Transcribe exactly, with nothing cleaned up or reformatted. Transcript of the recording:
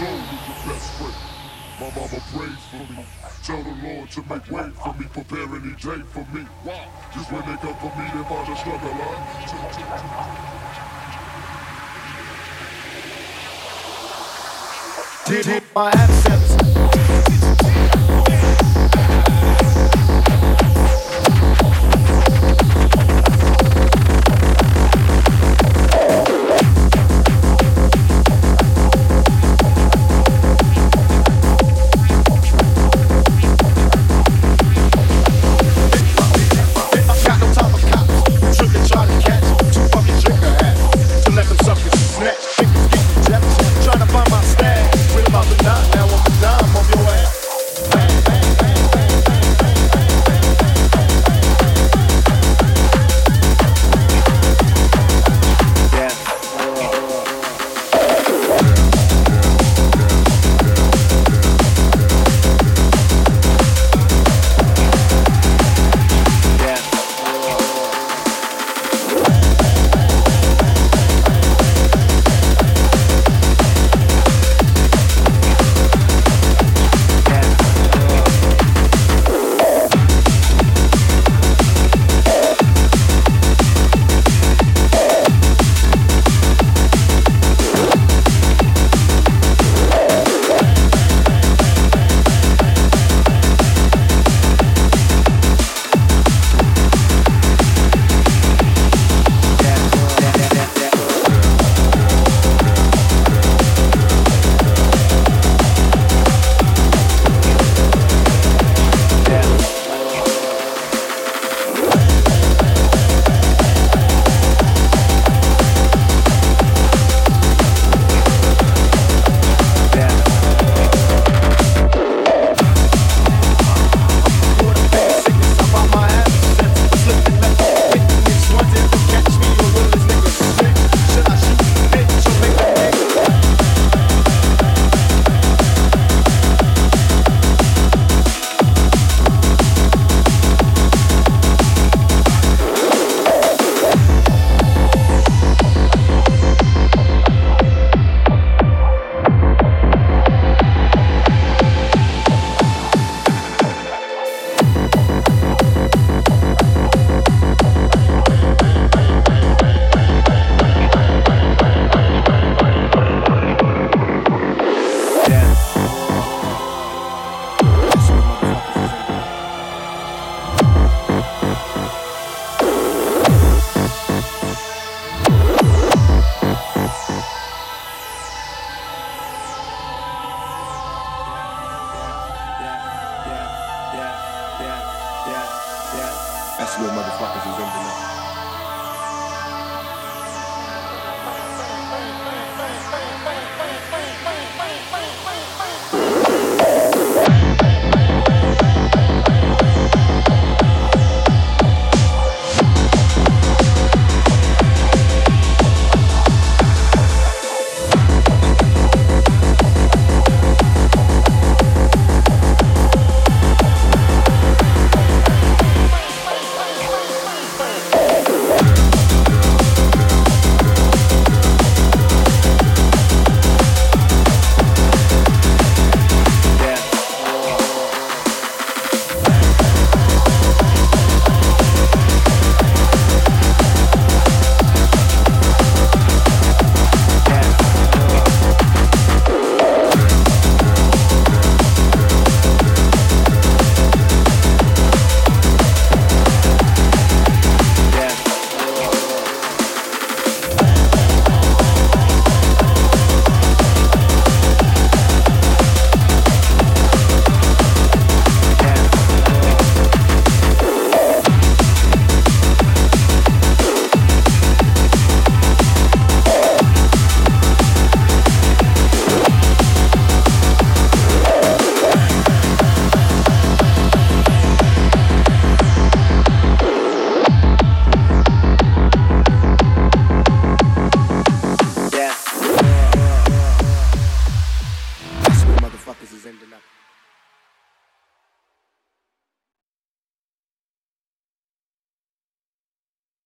soul is your best friend. My mama prays for me. Tell the Lord to make way for me. Prepare any day for me. Just when they come for me, they find a struggle. I did it by accept.